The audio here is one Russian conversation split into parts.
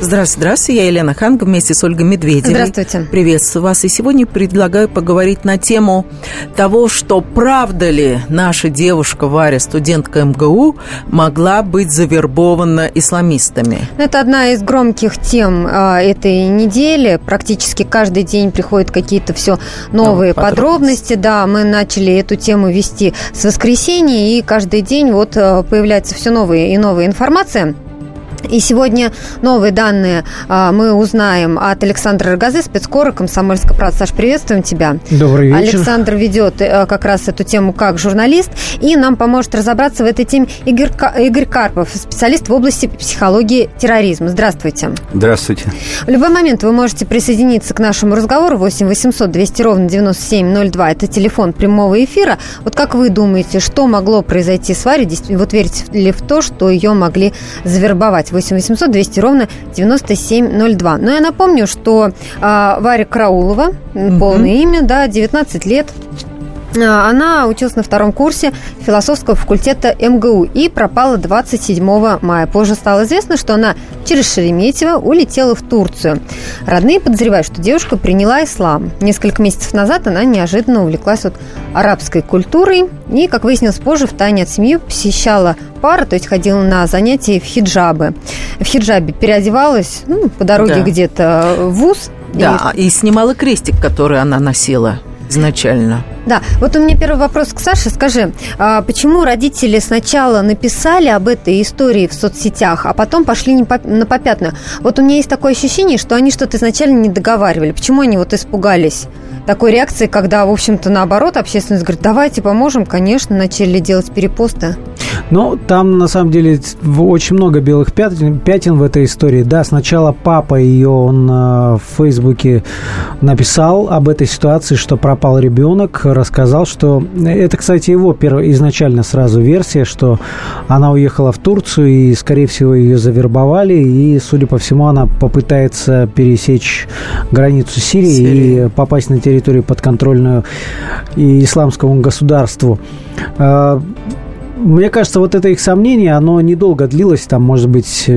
Здравствуйте, я Елена Ханга вместе с Ольгой Медведевой. Здравствуйте. Приветствую вас. И сегодня предлагаю поговорить на тему того, что правда ли наша девушка Варя, студентка МГУ, могла быть завербована исламистами. Это одна из громких тем этой недели. Практически каждый день приходят какие-то все новые подробности. Да, мы начали эту тему вести с воскресенья, и каждый день вот появляется все новая и новая информация. И сегодня новые данные мы узнаем от Александра Рогозы, спецкора «Комсомольская правда». Саш, приветствуем тебя. Добрый вечер. Александр ведет как раз эту тему как журналист. И нам поможет разобраться в этой теме Игорь Карпов, специалист в области психологии терроризма. Здравствуйте. Здравствуйте. В любой момент вы можете присоединиться к нашему разговору. 8 800 200 ровно 9702. Это телефон прямого эфира. Вот как вы думаете, что могло произойти с Варей? Вот верите ли в то, что ее могли завербовать? 8-800-200 ровно 97-02. Ну, я напомню, что Варя Караулова, полное имя, да, 19 лет. Она училась на втором курсе философского факультета МГУ и пропала 27 мая. Позже стало известно, что она через Шереметьево улетела в Турцию. Родные подозревают, что девушка приняла ислам. Несколько месяцев назад она неожиданно увлеклась арабской культурой и, как выяснилось позже, втайне от семьи посещала пары, то есть ходила на занятия в хиджабе, переодевалась по дороге где-то в вуз. Да, и снимала крестик, который она носила изначально. Да, вот у меня первый вопрос к Саше. Скажи, почему родители сначала написали об этой истории в соцсетях, а потом пошли на попятную? Вот у меня есть такое ощущение, что они что-то изначально не договаривали. Почему они вот испугались такой реакции, когда, в общем-то, наоборот, общественность говорит, давайте поможем, конечно, начали делать перепосты? Ну, там, на самом деле, очень много белых пятен в этой истории. Да, сначала папа ее, он в Фейсбуке написал об этой ситуации, что пропал ребенок, рассказал, что... Это, кстати, его изначально сразу версия, что она уехала в Турцию, и, скорее всего, ее завербовали, и, судя по всему, она попытается пересечь границу Сирии. И попасть на территорию подконтрольную и исламскому государству. Мне кажется, вот это их сомнение, оно недолго длилось, там, может быть,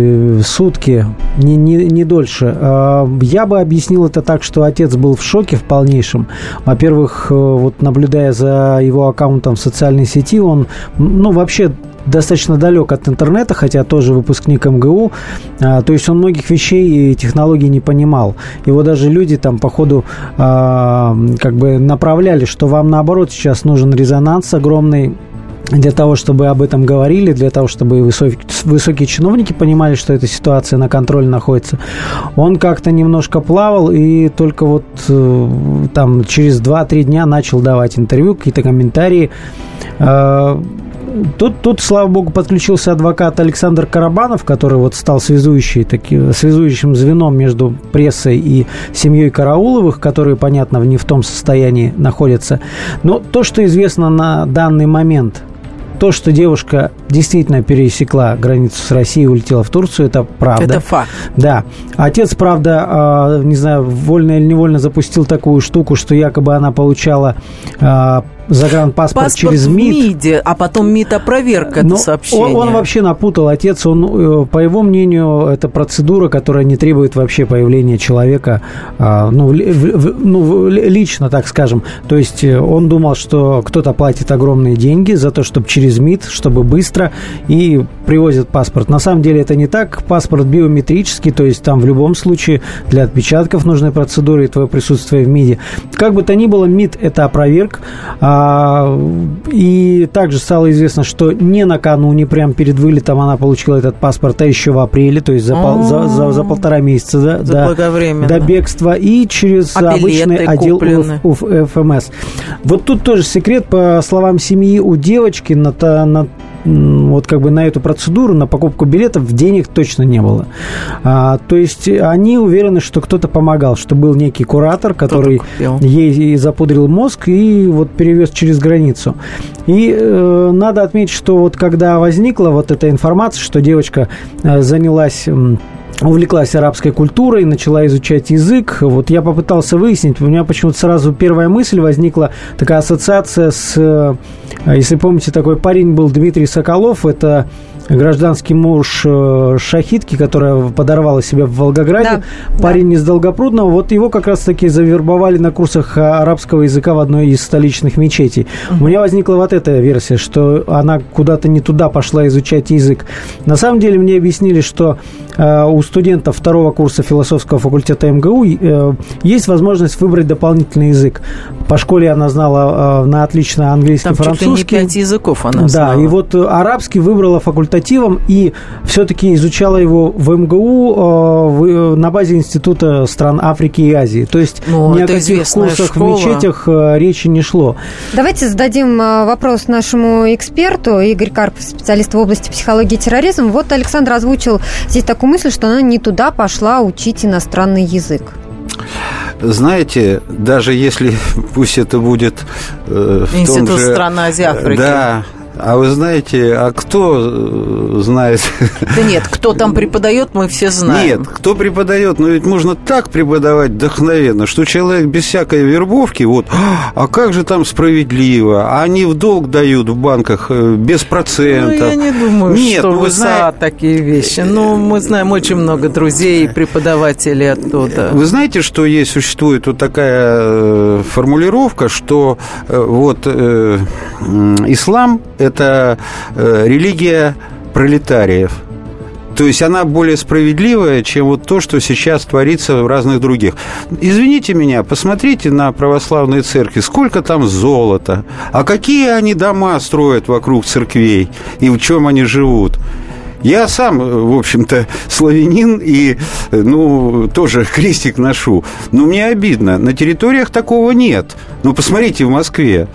сутки, не дольше. Я бы объяснил это так, что отец был в шоке в полнейшем. Во-первых, вот наблюдая за его аккаунтом в социальной сети, он, вообще... достаточно далек от интернета, хотя тоже выпускник МГУ, то есть он многих вещей и технологий не понимал. Его даже люди там по ходу направляли, что вам наоборот сейчас нужен резонанс огромный, для того, чтобы об этом говорили, для того, чтобы высокие чиновники понимали, что эта ситуация на контроле находится. Он как-то немножко плавал и только вот там через 2-3 дня начал давать интервью, какие-то комментарии. Тут, слава богу, подключился адвокат Александр Карабанов, который вот стал связующим звеном между прессой и семьей Карауловых, которые, понятно, не в том состоянии находятся. Но то, что известно на данный момент, то, что девушка действительно пересекла границу с Россией и улетела в Турцию, это правда. Это факт. Да. Отец, правда, не знаю, вольно или невольно запустил такую штуку, что якобы она получала... загранпаспорт через МИД. В МИДе, а потом МИД опроверг это сообщение. Он вообще напутал. Отец, он, по его мнению, это процедура, которая не требует вообще появления человека, лично, так скажем. То есть он думал, что кто-то платит огромные деньги за то, чтобы через МИД, чтобы быстро, и привозят паспорт. На самом деле это не так. Паспорт биометрический, то есть там в любом случае для отпечатков нужны процедуры и твое присутствие в МИДе. Как бы то ни было, МИД это опроверг. И также стало известно, что не накануне, прямо перед вылетом она получила этот паспорт, а еще в апреле, то есть за полтора месяца до бегства, и через обычный отдел ФМС. Вот тут тоже секрет, по словам семьи, у девочки на эту процедуру, на покупку билетов денег точно не было. То есть они уверены, что кто-то помогал, что был некий куратор, который ей запудрил мозг и вот перевез через границу. И надо отметить, что вот когда возникла вот эта информация, что девочка занялась увлеклась арабской культурой, начала изучать язык. Вот я попытался выяснить, у меня почему-то сразу первая мысль возникла, такая ассоциация с... Если помните, такой парень был Дмитрий Соколов, это гражданский муж шахидки, которая подорвала себя в Волгограде, да, парень, да, из Долгопрудного, вот его как раз-таки завербовали на курсах арабского языка в одной из столичных мечетей. У меня возникла вот эта версия, что она куда-то не туда пошла изучать язык. На самом деле мне объяснили, что у студентов второго курса философского факультета МГУ есть возможность выбрать дополнительный язык. По школе она знала на отлично английский, французский. Там чуть ли не 5 языков она знала. Да, и вот арабский выбрала факультативом и все-таки изучала его в МГУ на базе Института стран Африки и Азии. То есть ни о каких курсах школа в мечетях речи не шло. Давайте зададим вопрос нашему эксперту. Игорь Карпов, специалист в области психологии и терроризма. Вот Александр озвучил здесь такую мысль, что она не туда пошла учить иностранный язык. Знаете, даже если, пусть это будет в Институт том же... стран Азии и Африки. Да. А вы знаете, а кто знает? Да нет, кто там преподает, мы все знаем. Нет, кто преподает, но ведь можно так преподавать вдохновенно, что человек без всякой вербовки, вот, а как же там справедливо, они в долг дают в банках без процентов. Ну, я не думаю, нет, что вы знаете такие вещи. Ну, мы знаем очень много друзей и преподавателей оттуда. Вы знаете, что есть, существует вот такая формулировка, что вот ислам — это религия пролетариев. То есть она более справедливая, чем вот то, что сейчас творится в разных других. Извините меня, посмотрите на православные церкви, сколько там золота, а какие они дома строят вокруг церквей и в чем они живут. Я сам, в общем-то, славянин и, ну, тоже крестик ношу. Но мне обидно, на территориях такого нет. Ну, посмотрите в Москве.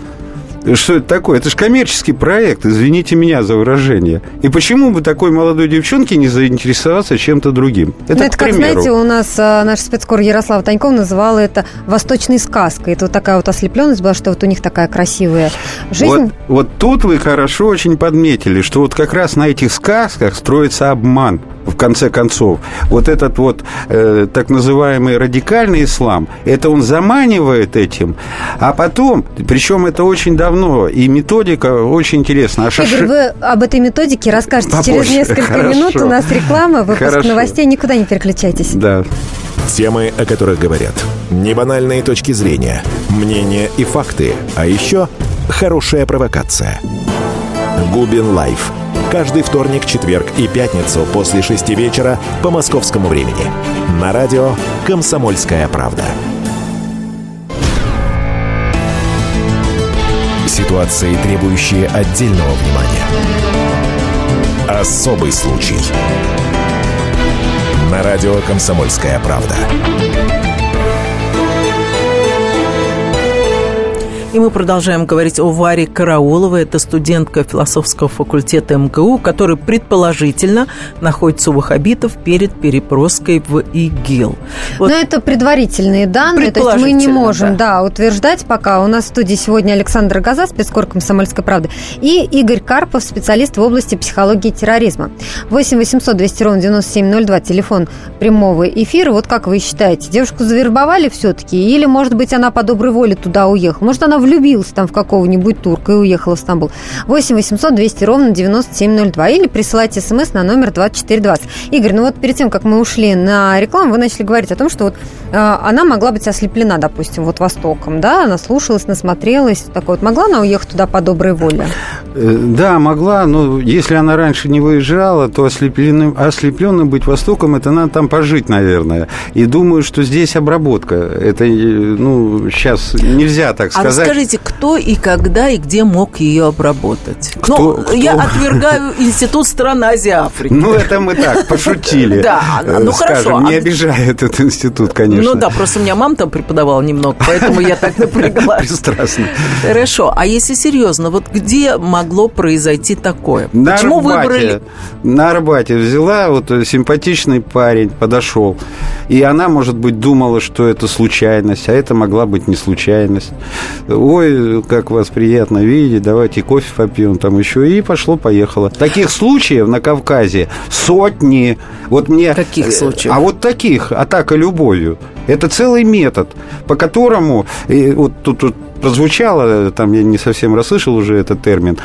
Что это такое? Это же коммерческий проект, извините меня за выражение. И почему бы такой молодой девчонке не заинтересоваться чем-то другим? Это, как знаете, у нас наш спецкор Ярослав Таньков называл это восточной сказкой. Это вот такая вот ослепленность была, что вот у них такая красивая жизнь. Вот тут вы хорошо очень подметили, что вот как раз на этих сказках строится обман. В конце концов, вот этот вот так называемый радикальный ислам, это он заманивает этим, а потом, причем это очень давно, и методика очень интересна. Игорь, вы об этой методике расскажете попозже. Через несколько хорошо. Минут у нас реклама, выпуск хорошо. Новостей, никуда не переключайтесь. Да. Темы, о которых говорят, небанальные точки зрения, мнения и факты, а еще хорошая провокация. Губин Лайф. Каждый вторник, четверг и пятницу после 6 вечера по московскому времени. На радио «Комсомольская правда». Ситуации, требующие отдельного внимания. Особый случай. На радио «Комсомольская правда». И мы продолжаем говорить о Варе Карауловой. Это студентка философского факультета МГУ, который предположительно находится у ваххабитов перед переброской в ИГИЛ. Вот. Но это предварительные данные, то есть мы не можем утверждать пока. У нас в студии сегодня Александр Рогоза, спецкор «Комсомольской правды», и Игорь Карпов, специалист в области психологии и терроризма. 8 800 200 97 02, телефон прямого эфира. Вот как вы считаете, девушку завербовали все-таки? Или, может быть, она по доброй воле туда уехала? Может, она влюбилась там в какого-нибудь турка и уехала в Стамбул. 8 800 200 97 02. Или присылайте смс на номер 2420. Игорь, ну вот перед тем, как мы ушли на рекламу, вы начали говорить о том, что вот она могла быть ослеплена, допустим, вот Востоком, да? Она слушалась, насмотрелась, такое вот. Могла она уехать туда по доброй воле? Да, могла, но если она раньше не выезжала, то ослепленным быть Востоком, это надо там пожить, наверное. И думаю, что здесь обработка. Это, ну, сейчас нельзя так сказать. Скажите, кто и когда и где мог ее обработать? Кто? Я отвергаю Институт стран Азии и Африки. Ну, это мы так, пошутили. Да, ну хорошо. Не обижая этот институт, конечно. Ну да, просто у меня мама там преподавала немного, поэтому я так напряглась. Прекрасно. Хорошо, а если серьезно, вот где могло произойти такое? Почему выбрали? На Арбате взяла, вот симпатичный парень подошел. И она, может быть, думала, что это случайность, а это могла быть не случайность. Ой, как вас приятно видеть, давайте кофе попьем там еще. И пошло-поехало. Таких случаев на Кавказе сотни. Вот мне... Каких случаев? А вот таких, атака любовью. Это целый метод, по которому... Вот тут прозвучало, там я не совсем расслышал уже этот термин.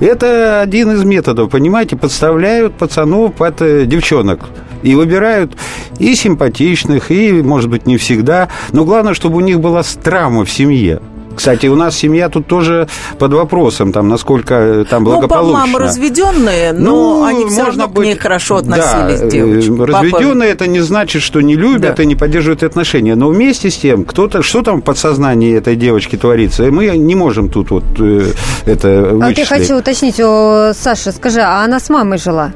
Это один из методов, понимаете, подставляют пацанов под девчонок и выбирают и симпатичных, и, может быть, не всегда, но главное, чтобы у них была травма в семье. Кстати, у нас семья тут тоже под вопросом, там, насколько там благополучно. Ну, мамы разведенные, но они все равно к ней хорошо относились, да, девочки. Разведенные, это не значит, что не любят, да, и не поддерживают отношения. Но вместе с тем, кто-то, что там в подсознании этой девочки творится, и мы не можем тут вот это вычислить. Вот я хочу уточнить, Саша, скажи, а она с мамой жила?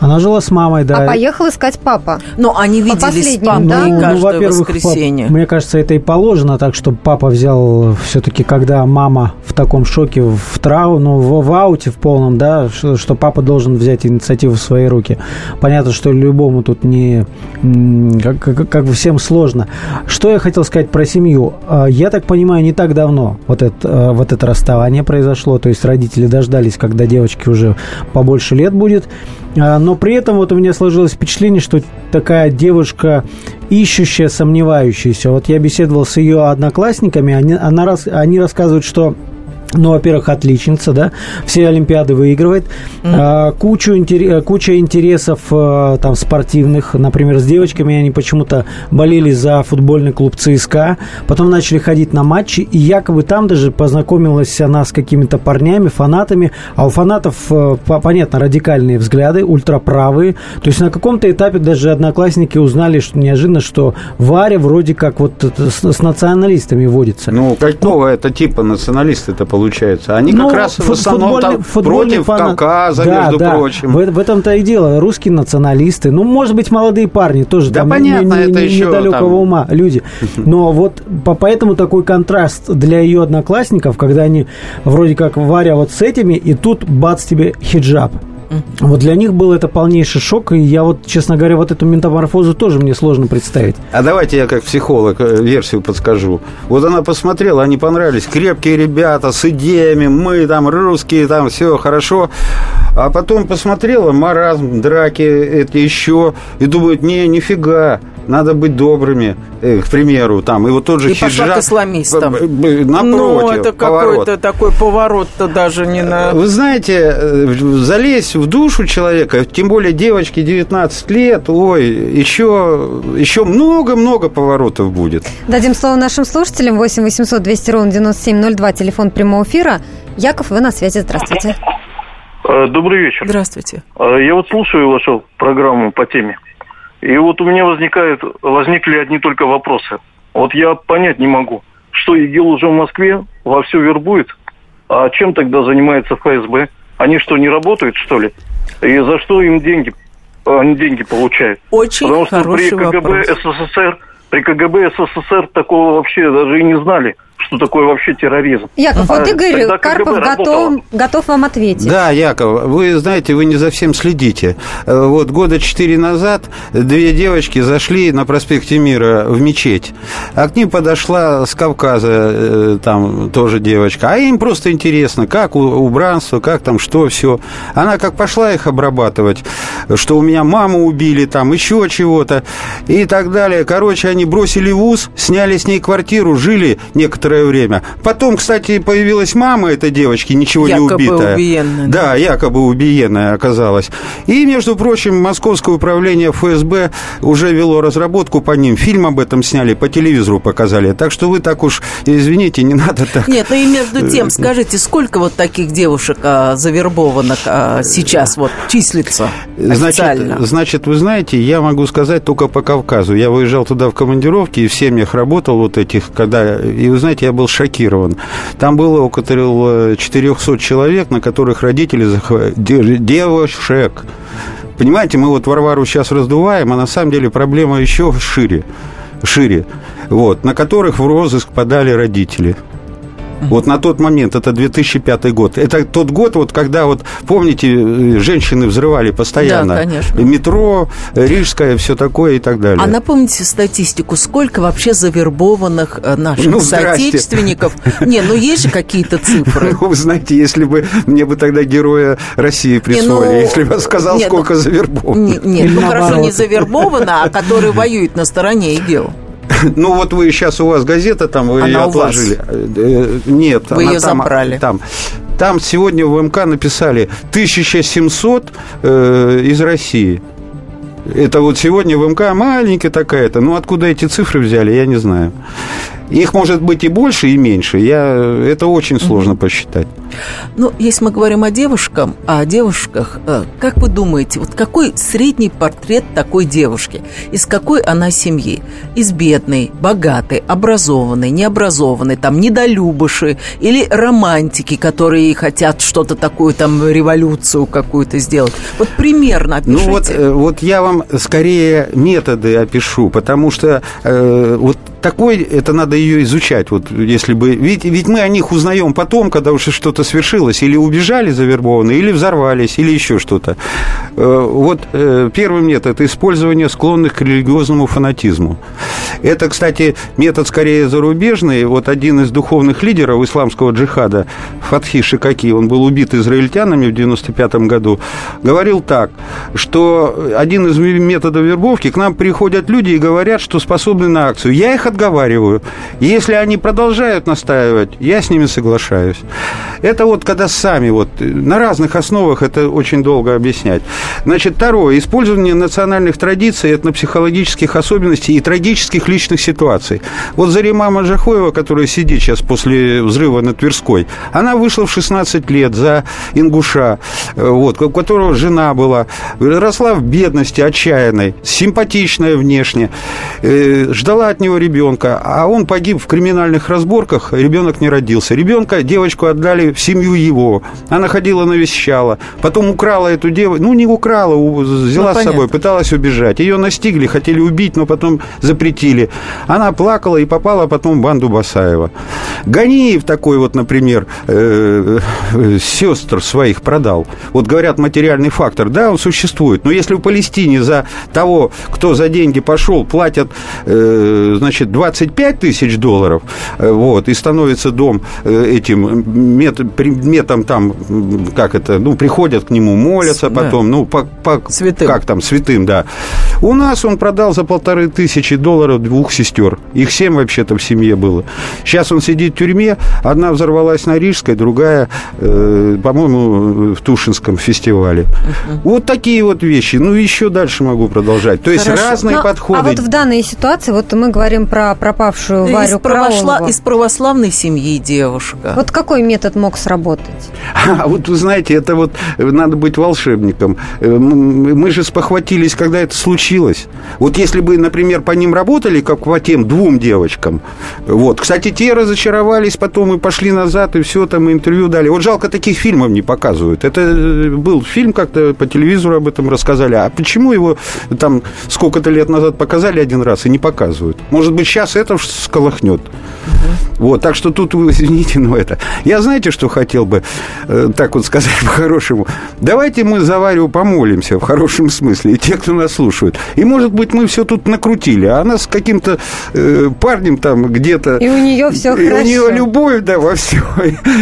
Она жила с мамой, да. А поехал искать папа. Ну, они виделись с папой, да? Каждое воскресенье. Мне кажется, это и положено так, чтобы папа взял все-таки, когда мама в таком шоке, в травме, ну, в ауте в полном, да, что папа должен взять инициативу в свои руки. Понятно, что любому тут не... Как всем сложно. Что я хотел сказать про семью. Я так понимаю, не так давно вот это расставание произошло, то есть родители дождались, когда девочке уже побольше лет будет. Но при этом вот у меня сложилось впечатление, что такая девушка ищущая, сомневающаяся. Вот я беседовал с ее одноклассниками, они рассказывают, что, ну, во-первых, отличница, да, все олимпиады выигрывает, куча интересов там спортивных, например, с девочками они почему-то болели за футбольный клуб ЦСКА, потом начали ходить на матчи, и якобы там даже познакомилась она с какими-то парнями, фанатами, а у фанатов, понятно, радикальные взгляды, ультраправые, то есть на каком-то этапе даже одноклассники узнали, что неожиданно, что Варя вроде как вот с националистами водится. Ну, Кольтова, это типа националисты, это получается. Они как раз в основном там против Кавказа, да, между прочим. В этом-то и дело. Русские националисты, ну, может быть, молодые парни тоже, да, там понятно, это недалекого там... ума люди. Но вот поэтому такой контраст для ее одноклассников, когда они вроде как Варя вот с этими, и тут бац тебе хиджаб. Вот для них был это полнейший шок, и я вот, честно говоря, вот эту метаморфозу тоже мне сложно представить. А давайте я как психолог версию подскажу. Вот она посмотрела, они понравились, крепкие ребята с идеями, мы там русские, там все хорошо. А потом посмотрела, маразм, драки, это еще, и думают, не, нифига, надо быть добрыми, к примеру, там, и вот тот же хиджаб. И пошла к исламистам. Напротив, это какой-то такой поворот-то даже не на... Вы знаете, залезть в душу человека, тем более девочке 19 лет, ой, еще много-много поворотов будет. Дадим слово нашим слушателям. 8 800 200 ровно 9702, телефон прямого эфира. Яков, вы на связи, здравствуйте. Добрый вечер. Здравствуйте. Я вот слушаю вашу программу по теме, и вот у меня возникли одни только вопросы. Вот я понять не могу, что ИГИЛ уже в Москве вовсю вербует, а чем тогда занимается ФСБ? Они что, не работают, что ли? И за что им деньги получают? Очень хороший вопрос. При КГБ СССР такого вообще даже и не знали, что такое вообще терроризм. Яков, вот Игорь Карпов готов вам ответить. Да, Яков, вы знаете, вы не за всем следите. Вот 4 года назад 2 девочки зашли на проспекте Мира в мечеть, а к ним подошла с Кавказа там тоже девочка, а им просто интересно, как убранство, как там, что, все. Она как пошла их обрабатывать, что у меня маму убили, там еще чего-то и так далее. Короче, они бросили вуз, сняли с ней квартиру, жили некоторые время. Потом, кстати, появилась мама этой девочки, ничего якобы не убитая. Убиенная, да, якобы убиенная оказалась. И, между прочим, Московское управление ФСБ уже вело разработку по ним. Фильм об этом сняли, по телевизору показали. Так что вы так уж, извините, не надо так. Нет, ну и между тем, скажите, сколько вот таких девушек завербованных сейчас вот числится официально? Значит, вы знаете, я могу сказать только по Кавказу. Я выезжал туда в командировке и в семьях работал вот этих, когда... И, вы знаете, я был шокирован. Там было около 400 человек, на которых родители захватили девушек. Понимаете, мы вот Варвару сейчас раздуваем, а на самом деле проблема еще шире. Вот, на которых в розыск подали родители. Вот на тот момент, это 2005 год. Это тот год, вот, когда, вот, помните, женщины взрывали постоянно. Да, конечно. Метро, Рижская, все такое и так далее. А напомните статистику, сколько вообще завербованных наших соотечественников? Не, ну есть же какие-то цифры. Ну, вы знаете, если бы мне бы тогда Героя России присвоили, если бы я сказал, сколько завербованных. Нет, ну хорошо, не завербовано, а которые воюют на стороне ИГИЛ. Ну, вот вы сейчас, у вас газета, там вы ее отложили. Нет, вы ее забрали. Там сегодня в МК написали 1700 из России. Это вот сегодня в МК маленькая такая-то. Ну, откуда эти цифры взяли, я не знаю. Их может быть и больше, и меньше. Это очень сложно посчитать. Ну, если мы говорим о девушках, как вы думаете, вот какой средний портрет такой девушки? Из какой она семьи? Из бедной, богатой, образованной, необразованной, там, недолюбыши или романтики, которые хотят что-то такое, там, революцию какую-то сделать? Вот примерно опишите. Ну, вот я вам скорее методы опишу, потому что вот такой, это надо ее изучать. Вот если бы, ведь мы о них узнаем потом, когда уже что-то свершилось, или убежали завербованные, или взорвались, или еще что-то. Вот первый метод – это использование склонных к религиозному фанатизму. Это, кстати, метод скорее зарубежный. Вот один из духовных лидеров исламского джихада, Фатхи Шикаки, он был убит израильтянами в 1995 году, говорил так, что один из методов вербовки: к нам приходят люди и говорят, что способны на акцию. Я их отговариваю. Если они продолжают настаивать, я с ними соглашаюсь. Это вот когда сами, вот на разных основах, это очень долго объяснять. Значит, второе. Использование национальных традиций, этнопсихологических особенностей и трагических личных ситуаций. Вот Зарима Мажахоева, которая сидит сейчас после взрыва на Тверской, она вышла в 16 лет за ингуша, вот, у которого жена была, росла в бедности отчаянной, симпатичная внешне, ждала от него ребенка, а он погиб в криминальных разборках, ребенок не родился. Девочку отдали в семью его. Она ходила, навещала. Потом украла эту девочку. Ну, не украла, взяла с собой, пыталась убежать. Ее настигли, хотели убить, но потом запретили. Она плакала и попала потом в банду Басаева. Ганиев такой вот, например, сестр своих продал. Вот говорят, материальный фактор, да, он существует. Но если в Палестине за того, кто за деньги пошел, платят, значит, $25,000, вот, и становится дом этим предметом, там, как это, ну, приходят к нему, молятся потом, да. Ну, как там, святым, да. У нас он продал за $1500 двух сестер. Их 7 вообще-то в семье было. Сейчас он сидит в тюрьме, одна взорвалась на Рижской, другая, по-моему, в Тушинском фестивале. Вот такие вот вещи. Ну, еще дальше могу продолжать. То есть разные подходы. А вот в данной ситуации, вот мы говорим про пропавшую Варю Караулову. Из православной семьи девушка. Вот какой метод мог сработать? Вот вы знаете, это вот надо быть волшебником. Мы же спохватились, когда это случилось. Вот если бы, например, по ним работали, как по тем двум девочкам, вот, кстати, те разочаровались потом и пошли назад, и все там, и интервью дали. Вот жалко, таких фильмов не показывают. Это был фильм, как-то по телевизору об этом рассказали. А почему его там сколько-то лет назад показали один раз и не показывают? Может быть, сейчас это сколыхнет. Вот, так что тут, извините, но это... Я, знаете, что хотел бы так вот сказать по-хорошему? Давайте мы за Варю помолимся в хорошем смысле, и те, кто нас слушают. И, может быть, мы все тут накрутили, а она с каким-то парнем там где-то... И у нее все хорошо. У нее любовь, да, во всем.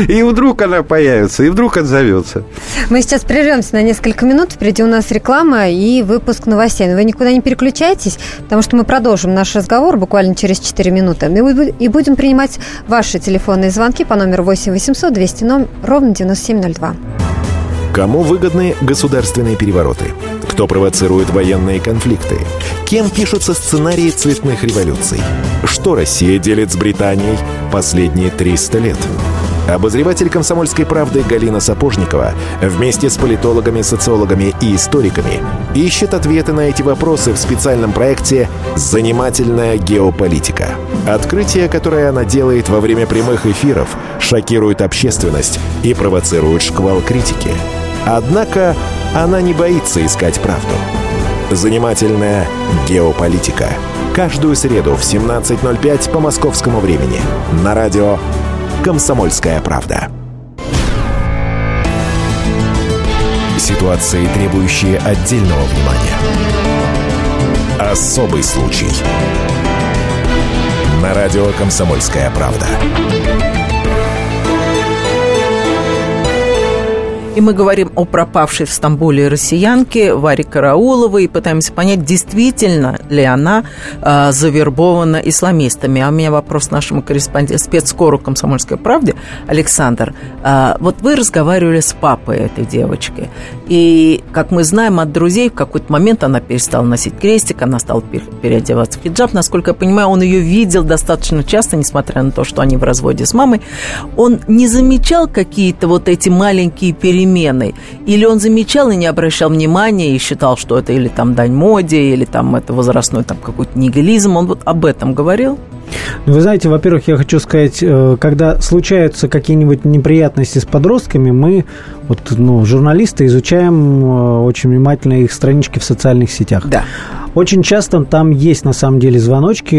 И вдруг она появится, и вдруг отзовется. Мы сейчас прервемся на несколько минут, впереди у нас реклама и выпуск новостей. Но вы никуда не переключайтесь, потому что мы продолжим наш разговор буквально через 4 минуты. И будем принимать ваши телефонные звонки по номеру 8 800 200 9702. Кому выгодны государственные перевороты? Кто провоцирует военные конфликты? Кем пишутся сценарии цветных революций? Что Россия делит с Британией последние 300 лет? Обозреватель «Комсомольской правды» Галина Сапожникова вместе с политологами, социологами и историками ищет ответы на эти вопросы в специальном проекте «Занимательная геополитика». Открытия, которые она делает во время прямых эфиров, шокируют общественность и провоцируют шквал критики. Однако она не боится искать правду. «Занимательная геополитика». Каждую среду в 17:05 по московскому времени на радио «Комсомольская правда». Ситуации, требующие отдельного внимания. Особый случай. На радио «Комсомольская правда». И мы говорим о пропавшей в Стамбуле россиянке Варе Карауловой и пытаемся понять, действительно ли она завербована исламистами. А у меня вопрос нашему корреспонденту, спецкору «Комсомольской правды» Александр. Вот вы разговаривали с папой этой девочки. И, как мы знаем от друзей, в какой-то момент она перестала носить крестик, она стала переодеваться в хиджаб. Насколько я понимаю, он ее видел достаточно часто, несмотря на то, что они в разводе с мамой. Он не замечал какие-то вот эти маленькие перемены? Или он замечал и не обращал внимания и считал, что это или там дань моде, или там это возрастной там какой-то нигилизм. Он вот об этом говорил? Вы знаете, во-первых, я хочу сказать, когда случаются какие-нибудь неприятности с подростками, мы, журналисты, изучаем очень внимательно их странички в социальных сетях. Да. Очень часто там есть, на самом деле, звоночки,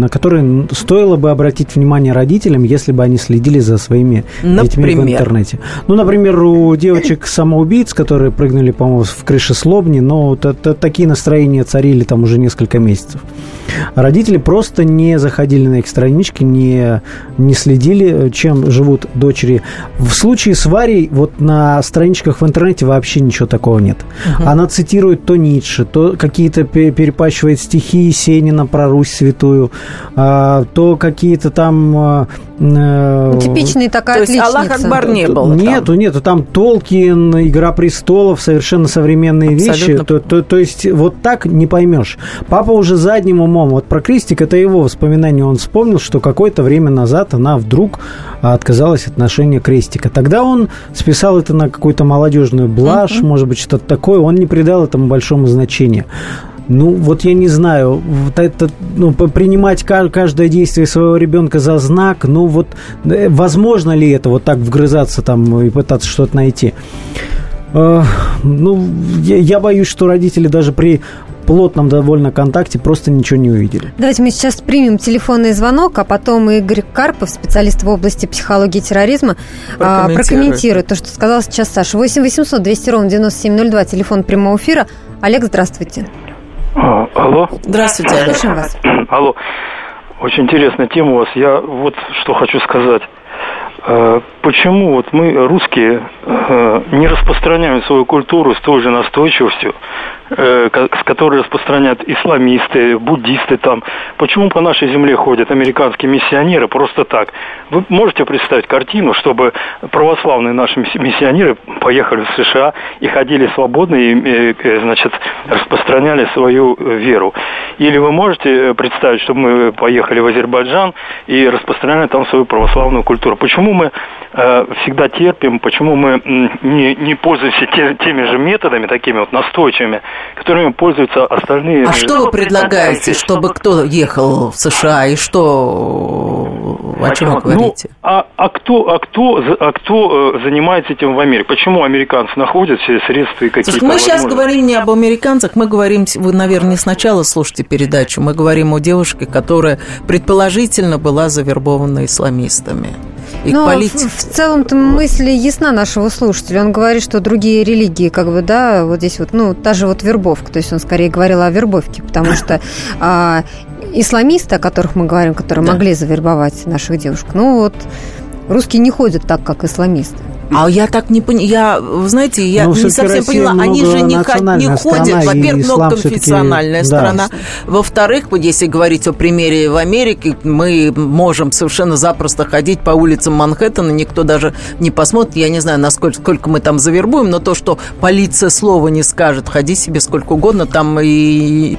на которые стоило бы обратить внимание родителям, если бы они следили за своими детьми в интернете. Ну, например, у девочек-самоубийц, которые прыгнули, по-моему, в крышеслобни, такие настроения царили там уже несколько месяцев. Родители просто не заходили на их странички, не следили, чем живут дочери. В случае с Варей на страничках в интернете вообще ничего такого нет. Угу. Она цитирует то Ницше, то какие-то перепащивает стихи Есенина про Русь святую, то какие-то там... Типичный такая отличница. То есть Аллах Акбар не был? Нету. Там Толкин, «Игра престолов», совершенно современные вещи. То есть вот так не поймешь. Папа уже задним умом. Вот про крестик, это его воспоминание. Он вспомнил, что какое-то время назад она вдруг отказалась от ношения крестика. Тогда он списал это на какую-то молодежную блажь, может быть, что-то такое. Он не придал этому большому значения. Я не знаю, принимать каждое действие своего ребенка за знак, возможно ли это так вгрызаться там и пытаться что-то найти? Я боюсь, что родители даже при плотном довольно контакте просто ничего не увидели. Давайте мы сейчас примем телефонный звонок, а потом Игорь Карпов, специалист в области психологии и терроризма, прокомментирует то, что сказал сейчас Саша. 8-800-200-97-02, телефон прямого эфира. Олег, здравствуйте. Алло. Здравствуйте. Слушаем вас. Алло. Очень интересная тема у вас. Я вот что хочу сказать. Почему мы, русские, не распространяем свою культуру с той же настойчивостью, с которой распространяют исламисты, буддисты там? Почему по нашей земле ходят американские миссионеры просто так? Вы можете представить картину, чтобы православные наши миссионеры поехали в США и ходили свободно и, распространяли свою веру? Или вы можете представить, чтобы мы поехали в Азербайджан и распространяли там свою православную культуру? Почему мы всегда терпим, почему мы не пользуемся теми же методами, такими настойчивыми, которыми пользуются остальные... А что вы предлагаете, чтобы кто ехал в США и о чем вы говорите? А кто занимается этим в Америке? Почему американцы находят все средства и какие-то... Слушайте, мы сейчас говорим не об американцах, мы говорим... Вы, наверное, сначала слушайте передачу. Мы говорим о девушке, которая предположительно была завербована исламистами. В целом-то мысль ясна нашего слушателя. Он говорит, что другие религии, та же вербовка. То есть он скорее говорил о вербовке, потому что исламисты, о которых мы говорим, которые могли завербовать наших девушек, русские не ходят так, как исламисты. А я так не поняла. Не совсем поняла. Они же не ходят. Во-первых, многоконфессиональная страна. Во-вторых, если говорить о примере в Америке, мы можем совершенно запросто ходить по улицам Манхэттена, никто даже не посмотрит. Я не знаю, сколько мы там завербуем, но то, что полиция слова не скажет, ходи себе сколько угодно, там и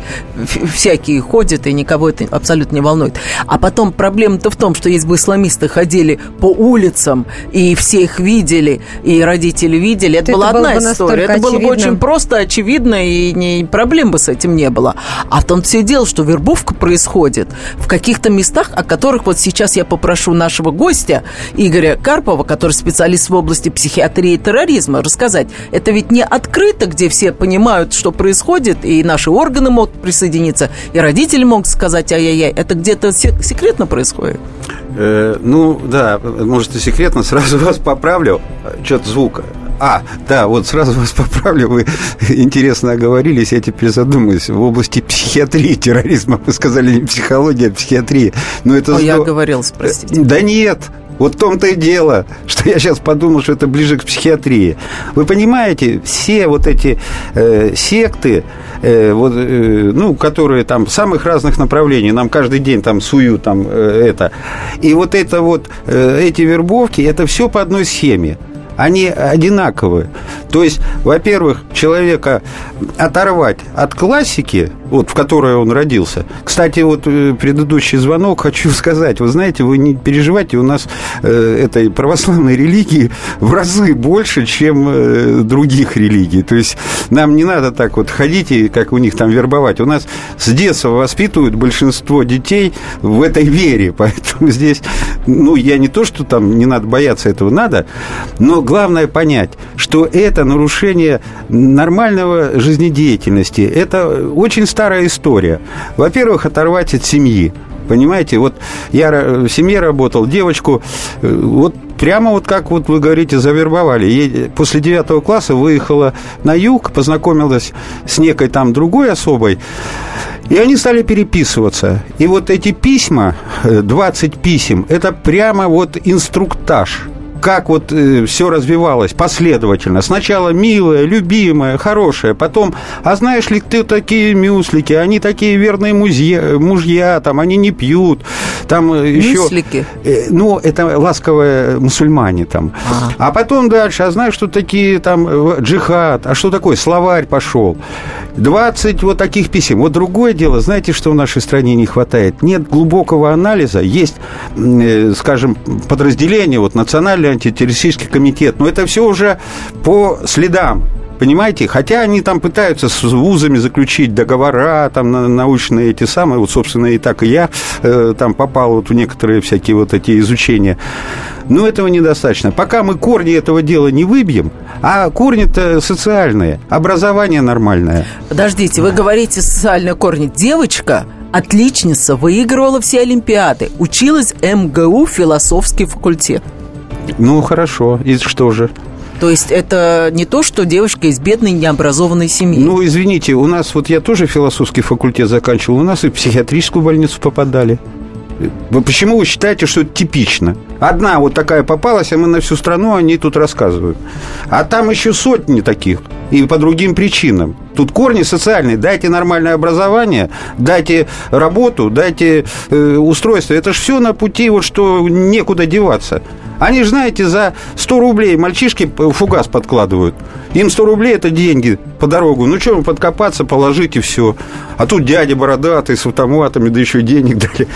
всякие ходят, и никого это абсолютно не волнует. А потом проблема-то в том, что если бы исламисты ходили по улицам, и все их видели, и родители видели, это была одна история. Это было бы очень просто, очевидно, и проблем бы с этим не было. А в том все дело, что вербовка происходит в каких-то местах, о которых сейчас я попрошу нашего гостя Игоря Карпова, который специалист в области психиатрии и терроризма, рассказать. Это ведь не открыто, где все понимают, что происходит, и наши органы могут присоединиться, и родители могут сказать ай-яй-яй. Это где-то секретно происходит? Ну, да, может, и секретно, сразу вас поправлю. Что-то звука. Да, вот сразу вас поправлю, вы интересно оговорились, я теперь задумаюсь. В области психиатрии терроризма вы сказали не психология, а психиатрия. Но это я оговорился, простите. Да нет, вот в том-то и дело, что я сейчас подумал, что это ближе к психиатрии. Вы понимаете, все вот эти секты, которые там самых разных направлений, нам каждый день там суют там это. И вот это вот, эти вербовки, это все по одной схеме. Они одинаковые. То есть, во-первых, человека оторвать от классики, вот, в которой он родился. Кстати, вот предыдущий звонок, хочу сказать, вы знаете, вы не переживайте, у нас этой православной религии в разы больше, чем других религий. То есть, нам не надо так вот ходить и как у них там вербовать. У нас с детства воспитывают большинство детей в этой вере. Поэтому здесь, я не то, что там не надо бояться этого, надо, но главное понять, что это нарушение нормального жизнедеятельности. Это очень старая история. Во-первых, оторвать от семьи. Понимаете, вот я в семье работал, девочку, вот прямо вот как вот вы говорите, завербовали. Ей после 9 класса выехала на юг, познакомилась с некой там другой особой. И они стали переписываться. И вот эти письма, 20 писем, это прямо вот инструктаж. Как вот все развивалось последовательно. Сначала милая, любимая, хорошая. Потом, а знаешь ли ты такие мюслики? Они такие верные мужья, там, они не пьют. Там еще... Мюслики? Это ласковые мусульмане там. А потом дальше, а знаешь, что такие там джихад? А что такое? Словарь пошел. 20 вот таких писем. Вот другое дело, знаете, что в нашей стране не хватает? Нет глубокого анализа. Есть, скажем, подразделение, вот национальное антитеррористический комитет. Но это все уже по следам, понимаете? Хотя они там пытаются с вузами заключить договора, там научные эти самые, вот, собственно, и так и я там попал вот в некоторые всякие вот эти изучения. Но этого недостаточно. Пока мы корни этого дела не выбьем, а корни-то социальные, образование нормальное. Подождите, вы говорите социальные корни. Девочка, отличница, выигрывала все олимпиады, училась МГУ, философский факультет. Ну, хорошо. И что же? То есть это не то, что девушка из бедной, необразованной семьи? Ну, извините, у нас, вот я тоже философский факультет заканчивал, у нас и в психиатрическую больницу попадали. Почему вы считаете, что это типично? Одна вот такая попалась, а мы на всю страну о ней тут рассказываем. А там еще сотни таких, и по другим причинам. Тут корни социальные. Дайте нормальное образование, дайте работу, дайте устройство. Это же все на пути, вот что некуда деваться. Они же, знаете, за 100 рублей мальчишки фугас подкладывают. Им 100 рублей – это деньги по дорогу. Ну, что им подкопаться, положить и все. А тут дядя бородатый с автоматами, да еще и денег дали.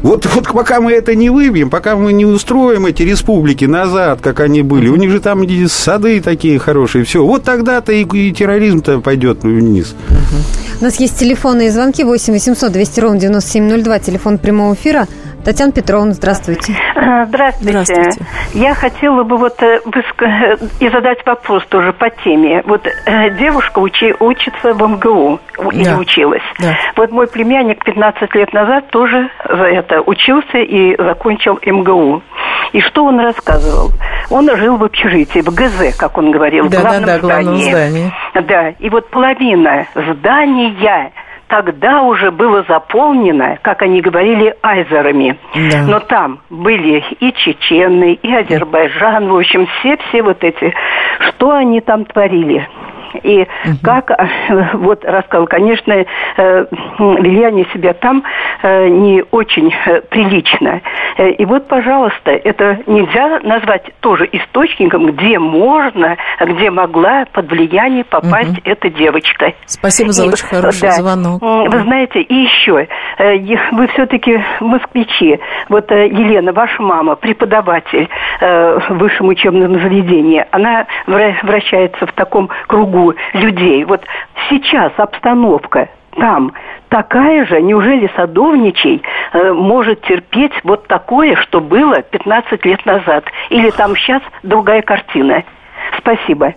Вот пока мы это не выбьем, пока мы не устроим эти республики назад, как они были, у них же там сады такие хорошие, все. Вот тогда-то и терроризм-то пойдет вниз. У нас есть телефонные звонки 8 800 200 ровно 9702, телефон прямого эфира. Татьяна Петровна, здравствуйте. Здравствуйте. Я хотела бы и задать вопрос тоже по теме. Вот девушка учится в МГУ, или училась. Да. Вот мой племянник 15 лет назад тоже за это учился и закончил МГУ. И что он рассказывал? Он жил в общежитии, в ГЗ, как он говорил, в главном здании. Да, и вот половина здания... Тогда уже было заполнено, как они говорили, айзерами. Да. Но там были и чечены, и Азербайджан, в общем, все вот эти. Что они там творили? И как, вот рассказал, конечно, вели они себя там не очень прилично. И вот, пожалуйста, это нельзя назвать тоже источником, где могла под влияние попасть эта девочка. Спасибо за очень хороший звонок. Вы знаете, и еще, вы все-таки москвичи. Вот, Елена, ваша мама, преподаватель в высшем учебном заведении, она вращается в таком кругу людей. Вот сейчас обстановка там такая же, неужели Садовничий может терпеть вот такое, что было 15 лет назад? Или там сейчас другая картина? Спасибо.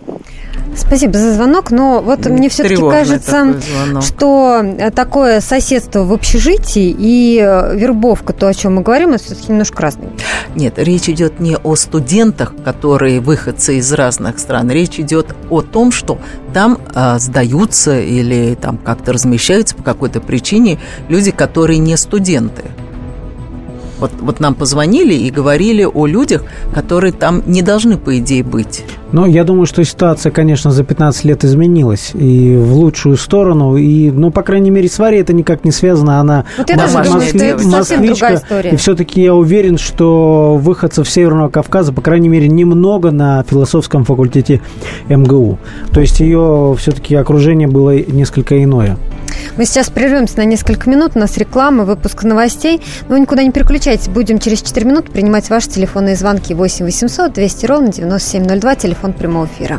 Спасибо за звонок, но вот мне все-таки кажется, что такое соседство в общежитии и вербовка, то, о чем мы говорим, это все-таки немножко разное. Нет, речь идет не о студентах, которые выходцы из разных стран. Речь идет о том, что там сдаются или там как-то размещаются по какой-то причине люди, которые не студенты. Вот нам позвонили и говорили о людях, которые там не должны, по идее, быть. Ну, я думаю, что ситуация, конечно, за 15 лет изменилась и в лучшую сторону. И, ну, по крайней мере, с Варей это никак не связано. Она москвичка. И все-таки я уверен, что выходцев Северного Кавказа, по крайней мере, немного на философском факультете МГУ. То есть ее все-таки окружение было несколько иное. Мы сейчас прервемся на несколько минут. У нас реклама, выпуск новостей. Но никуда не переключайтесь. Будем через 4 минуты принимать ваши телефонные звонки. 8 800 200 ровно 9702. Телефон прямого эфира.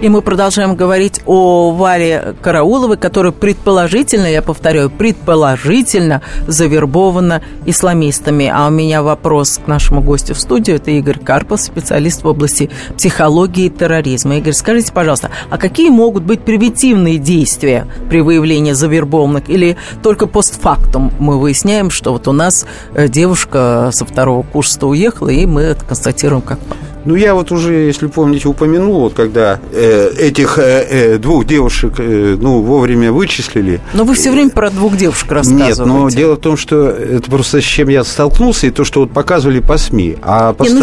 И мы продолжаем говорить о Варе Карауловой, которая предположительно, я повторяю, предположительно завербована исламистами. А у меня вопрос к нашему гостю в студию. Это Игорь Карпов, специалист в области психологии и терроризма. Игорь, скажите, пожалуйста, а какие могут быть превентивные действия при выявлении завербованных? Или только постфактум мы выясняем, что вот у нас девушка со второго курса уехала, и мы это констатируем как факт? Ну, я вот уже, если помните, упомянул, вот когда этих двух девушек, вовремя вычислили. Но вы все время про двух девушек рассказываете. Нет, но дело в том, что это просто с чем я столкнулся, и то, что вот показывали по СМИ.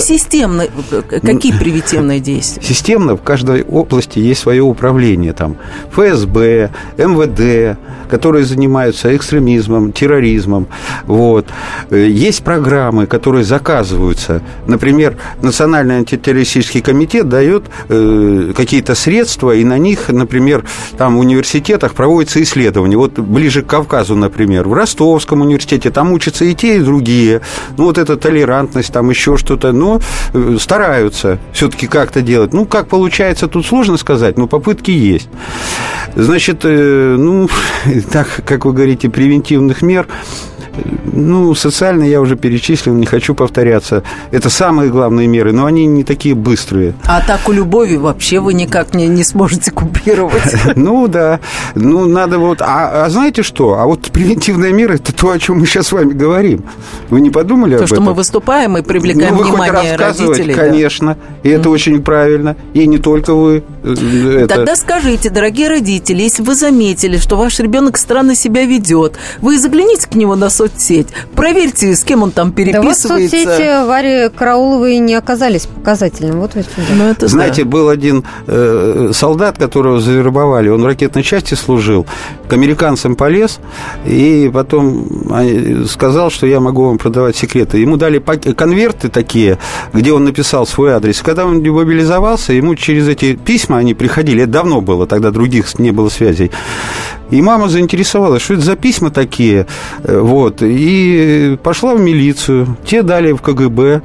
Системно, какие превентивные действия? Системно в каждой области есть свое управление, там, ФСБ, МВД, которые занимаются экстремизмом, терроризмом, вот. Есть программы, которые заказываются, например, Национальный антитеррористический комитет дает какие-то средства, и на них, например, там в университетах проводятся исследования. Вот ближе к Кавказу, например, в Ростовском университете, там учатся и те, и другие. Ну, вот эта толерантность, там еще что-то, но стараются все-таки как-то делать. Ну, как получается, тут сложно сказать, но попытки есть. Значит, так, как вы говорите, превентивных мер, социально я уже перечислил, не хочу повторяться. Это самые главные меры, но они не такие быстрые. А атаку любови вообще вы никак не сможете купировать. Ну, да. Ну, надо вот... А знаете что? А вот превентивная мера – это то, о чем мы сейчас с вами говорим. Вы не подумали об этом? То, что мы выступаем и привлекаем внимание родителей. Вы хоть рассказывать, конечно. И это очень правильно. И не только вы. Тогда скажите, дорогие родители, если вы заметили, что ваш ребенок странно себя ведет, вы загляните к нему на соцсеть, проверьте, с кем он там переписывается. Да вот соцсети Варе Карауловой не оказались показательным. Вот это, знаете, да. Был один солдат, которого завербовали, он в ракетной части служил, к американцам полез, и потом сказал, что я могу вам продавать секреты. Ему дали конверты такие, где он написал свой адрес. Когда он демобилизовался, ему через эти письма они приходили, это давно было, тогда других не было связей. И мама заинтересовалась, что это за письма такие, вот, и пошла в милицию, те дали в КГБ.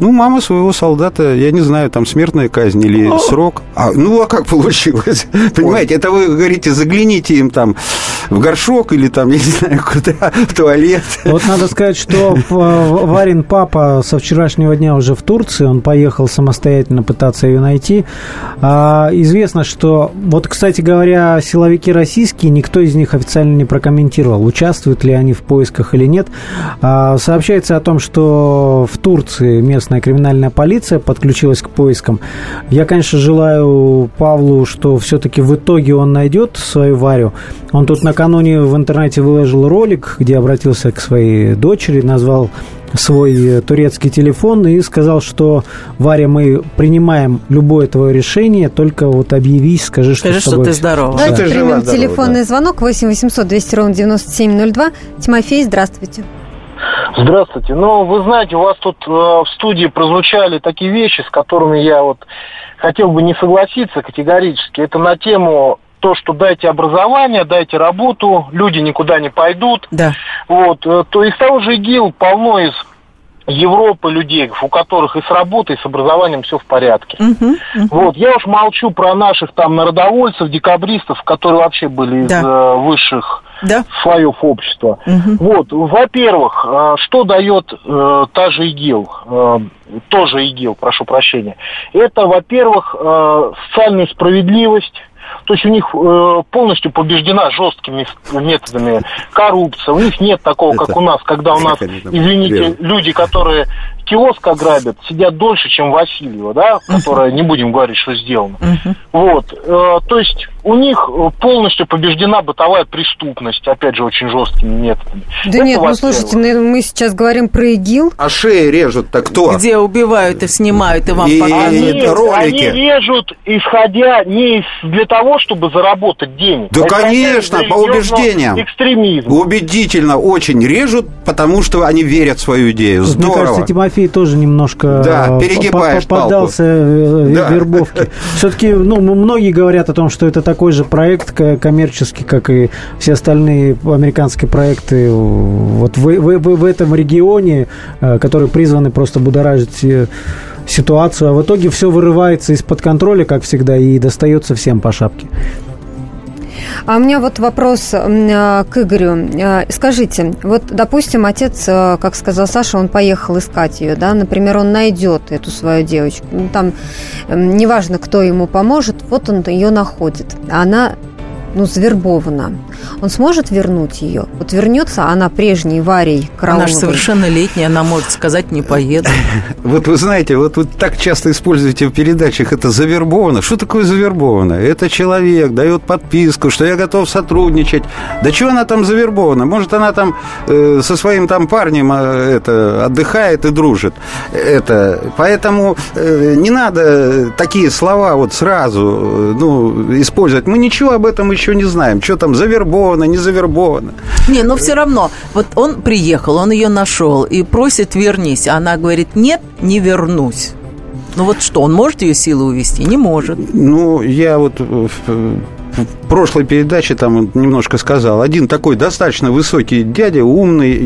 Ну, мама своего солдата, я не знаю, там смертная казнь или срок. А как получилось? Понимаете, это вы говорите, загляните им там в горшок или там, я не знаю, куда, в туалет. Вот надо сказать, что Варин папа со вчерашнего дня уже в Турции, он поехал самостоятельно пытаться ее найти. Известно, что, вот, кстати говоря, силовики российские, никто из них официально не прокомментировал, участвуют ли они в поисках или нет. Сообщается о том, что в Турции местные криминальная полиция подключилась к поискам. Я, конечно, желаю Павлу, что все-таки в итоге он найдет свою Варю. Он тут накануне в интернете выложил ролик, где обратился к своей дочери, назвал свой турецкий телефон и сказал, что Варя, мы принимаем любое твое решение, только вот объявись, скажи, что с тобой... ты здорова. Давайте примем телефонный звонок 8-800-200-97-02. Тимофей, здравствуйте. Здравствуйте. Ну, вы знаете, у вас тут в студии прозвучали такие вещи, с которыми я вот хотел бы не согласиться категорически. Это на тему... то, что дайте образование, дайте работу, люди никуда не пойдут. Да. Вот. То из того же ИГИЛ полно из Европы людей, у которых и с работой, и с образованием все в порядке. Вот. Я уж молчу про наших там народовольцев, декабристов, которые вообще были из высших слоев общества. Вот. Во-первых, что дает та же ИГИЛ, тоже ИГИЛ, прошу прощения, это, во-первых, социальную справедливость. То есть у них полностью побеждена жесткими методами коррупция. У них нет такого, как у нас, когда у нас, извините, люди, которые киоск ограбят, сидят дольше, чем Васильева, да, которая, не будем говорить, что сделано. Вот. То есть у них полностью побеждена бытовая преступность, опять же, очень жесткими методами. Да это нет, ну слушайте, мы сейчас говорим про ИГИЛ. А шеи режут, так кто? Где убивают и снимают, и вам показывают. Они режут, исходя не для того, чтобы заработать денег. Да, это, конечно, по убеждениям. Экстремизм. Убедительно очень режут, потому что они верят в свою идею. Здорово. Мне кажется, Тимофей тоже немножко поддался вербовке. Все-таки, ну, многие говорят о том, что это такой же проект коммерческий, как и все остальные американские проекты вот в этом регионе, которые призваны просто будоражить ситуацию, а в итоге все вырывается из-под контроля, как всегда, и достается всем по шапке. А у меня вот вопрос к Игорю. Скажите, вот, допустим, отец, как сказал Саша, он поехал искать ее, да, например, он найдет эту свою девочку, ну, там, неважно, кто ему поможет, вот он ее находит, она, ну, завербована. Он сможет вернуть ее? Вот вернется она прежней Варей Карауловой? Она же совершеннолетняя, она может сказать, не поеду. Вот вы знаете, вот вы так часто используете в передачах это завербовано. Что такое завербовано? Это человек дает подписку, что я готов сотрудничать. Да чего она там завербована? Может, она там со своим там парнем отдыхает и дружит. Поэтому не надо такие слова вот сразу использовать. Мы ничего об этом еще не знаем, что там завербовано, не завербовано. Не, но все равно, вот он приехал, он ее нашел и просит вернись, а она говорит, нет, не вернусь. Ну вот что, он может ее силой увести? Не может. Ну, я вот... в прошлой передаче там немножко сказал. Один такой достаточно высокий дядя, умный,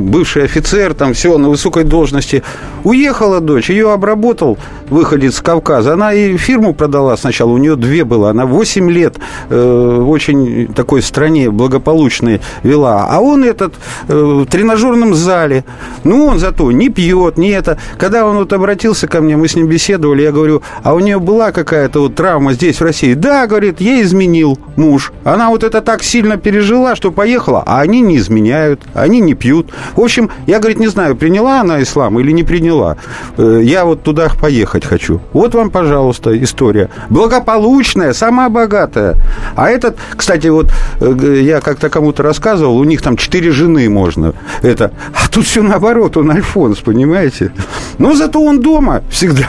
бывший офицер, там все на высокой должности. Уехала дочь, ее обработал выходец с Кавказа. Она и фирму продала сначала, у нее 2 было. Она 8 лет в очень такой стране благополучной вела. А он этот в тренажерном зале. Ну, он зато не пьет, не это. Когда он вот обратился ко мне, мы с ним беседовали, я говорю, а у нее была какая-то вот травма здесь, в России? Да, говорит, ей изменили. Изменил муж. Она вот это так сильно пережила, что поехала, а они не изменяют, они не пьют. В общем, я, говорит, не знаю, приняла она ислам или не приняла. Я вот туда поехать хочу. Вот вам, пожалуйста, история. Благополучная, сама богатая. А этот, кстати, вот я как-то кому-то рассказывал, у них там 4 жены можно. А тут все наоборот, он Альфонс, понимаете? Но зато он дома всегда.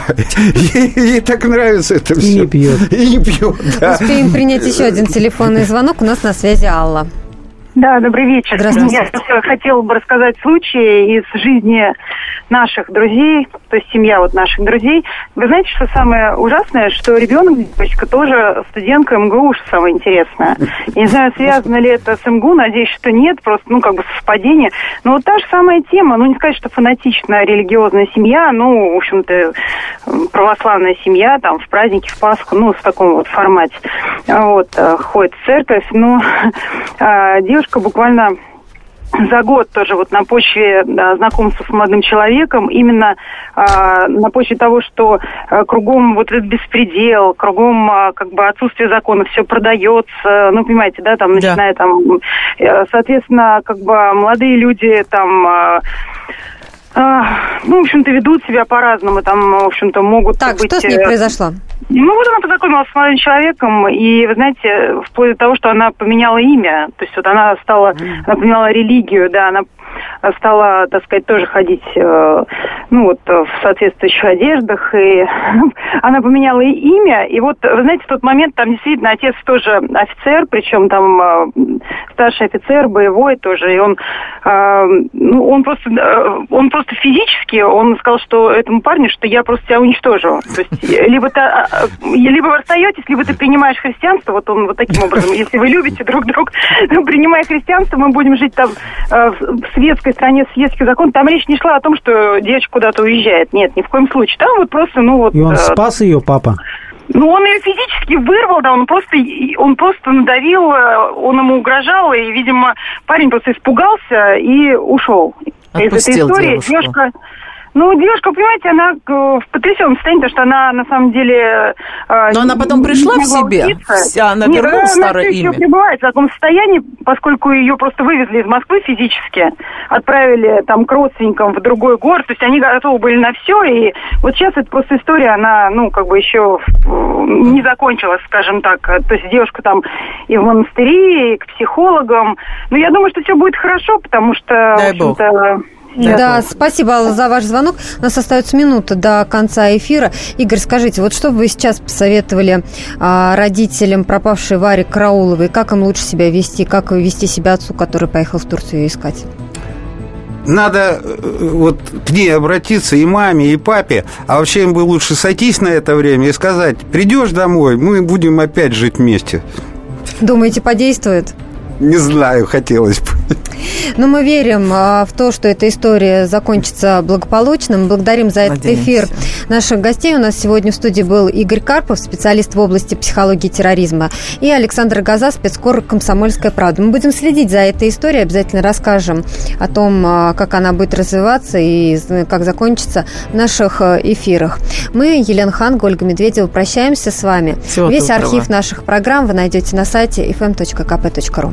Ей так нравится это все. И не пьет. Да. Успеем принять еще один телефонный звонок. У нас на связи Алла. Да, добрый вечер. Здравствуйте. Я хотела бы рассказать случаи из жизни наших друзей, то есть семья вот наших друзей. Вы знаете, что самое ужасное, что ребенок, девочка, тоже студентка МГУ, что самое интересное. Я не знаю, связано ли это с МГУ, надеюсь, что нет, просто, совпадение. Но вот та же самая тема, не сказать, что фанатичная религиозная семья, в общем-то, православная семья, там, в праздники, в Пасху, в таком вот формате. Вот, ходит в церковь, девушка буквально... за год тоже вот на почве знакомства с молодым человеком, именно на почве того, что кругом вот этот беспредел, кругом отсутствие закона, все продается, понимаете, да, там, начиная соответственно, молодые люди Ну, в общем-то, ведут себя по-разному, там, в общем-то, могут так, быть... Так, что с ней произошло? Ну, вот она познакомилась с молодым человеком, и, вы знаете, вплоть до того, что она поменяла имя, то есть вот она стала, она поменяла религию, да, она стала, так сказать, тоже ходить, ну, вот, в соответствующих одеждах, и она поменяла и имя, и вот, вы знаете, в тот момент там действительно отец тоже офицер, причем там старший офицер, боевой тоже, и он, ну, он просто физически, он сказал, что этому парню, что я просто тебя уничтожу, то есть, либо вы расстаетесь, либо ты принимаешь христианство, вот он вот таким образом, если вы любите друг друга, принимая христианство, мы будем жить там в светской стране, светский закон, там речь не шла о том, что девочка куда-то уезжает, нет, ни в коем случае, там вот просто, ну вот... И он спас ее, папа? Ну, он ее физически вырвал, да, он просто надавил, он ему угрожал, и, видимо, парень просто испугался и ушел. Отпустил из этой истории девушку. Девушка... Ну, девушка, понимаете, она в потрясенном состоянии, потому что она, на самом деле... Но она потом пришла в себе, она вернула старое имя. Нет, она еще пребывает в таком состоянии, поскольку ее просто вывезли из Москвы физически, отправили там к родственникам в другой город, то есть они готовы были на все, и вот сейчас эта просто история, она, ну, как бы еще не закончилась, скажем так. То есть девушка там и в монастыре, и к психологам. Но я думаю, что все будет хорошо, потому что, в общем-то... Да, спасибо за ваш звонок. У нас остается минута до конца эфира. Игорь, скажите, вот что бы вы сейчас посоветовали родителям пропавшей Варе Карауловой? Как им лучше себя вести? Как вести себя отцу, который поехал в Турцию искать? Надо вот к ней обратиться и маме, и папе. А вообще им бы лучше сойтись на это время и сказать: придешь домой, мы будем опять жить вместе. Думаете, подействует? Не знаю, хотелось бы. Но мы верим в то, что эта история закончится благополучно. Мы благодарим за этот эфир наших гостей. У нас сегодня в студии был Игорь Карпов, специалист в области психологии терроризма, и Александр Рогоза, спецкор «Комсомольская правда». Мы будем следить за этой историей, обязательно расскажем о том, как она будет развиваться и как закончится в наших эфирах. Мы, Елена Ханга, Ольга Медведева, прощаемся с вами. Всего Весь доброго. Архив наших программ вы найдете на сайте fm.kp.ru.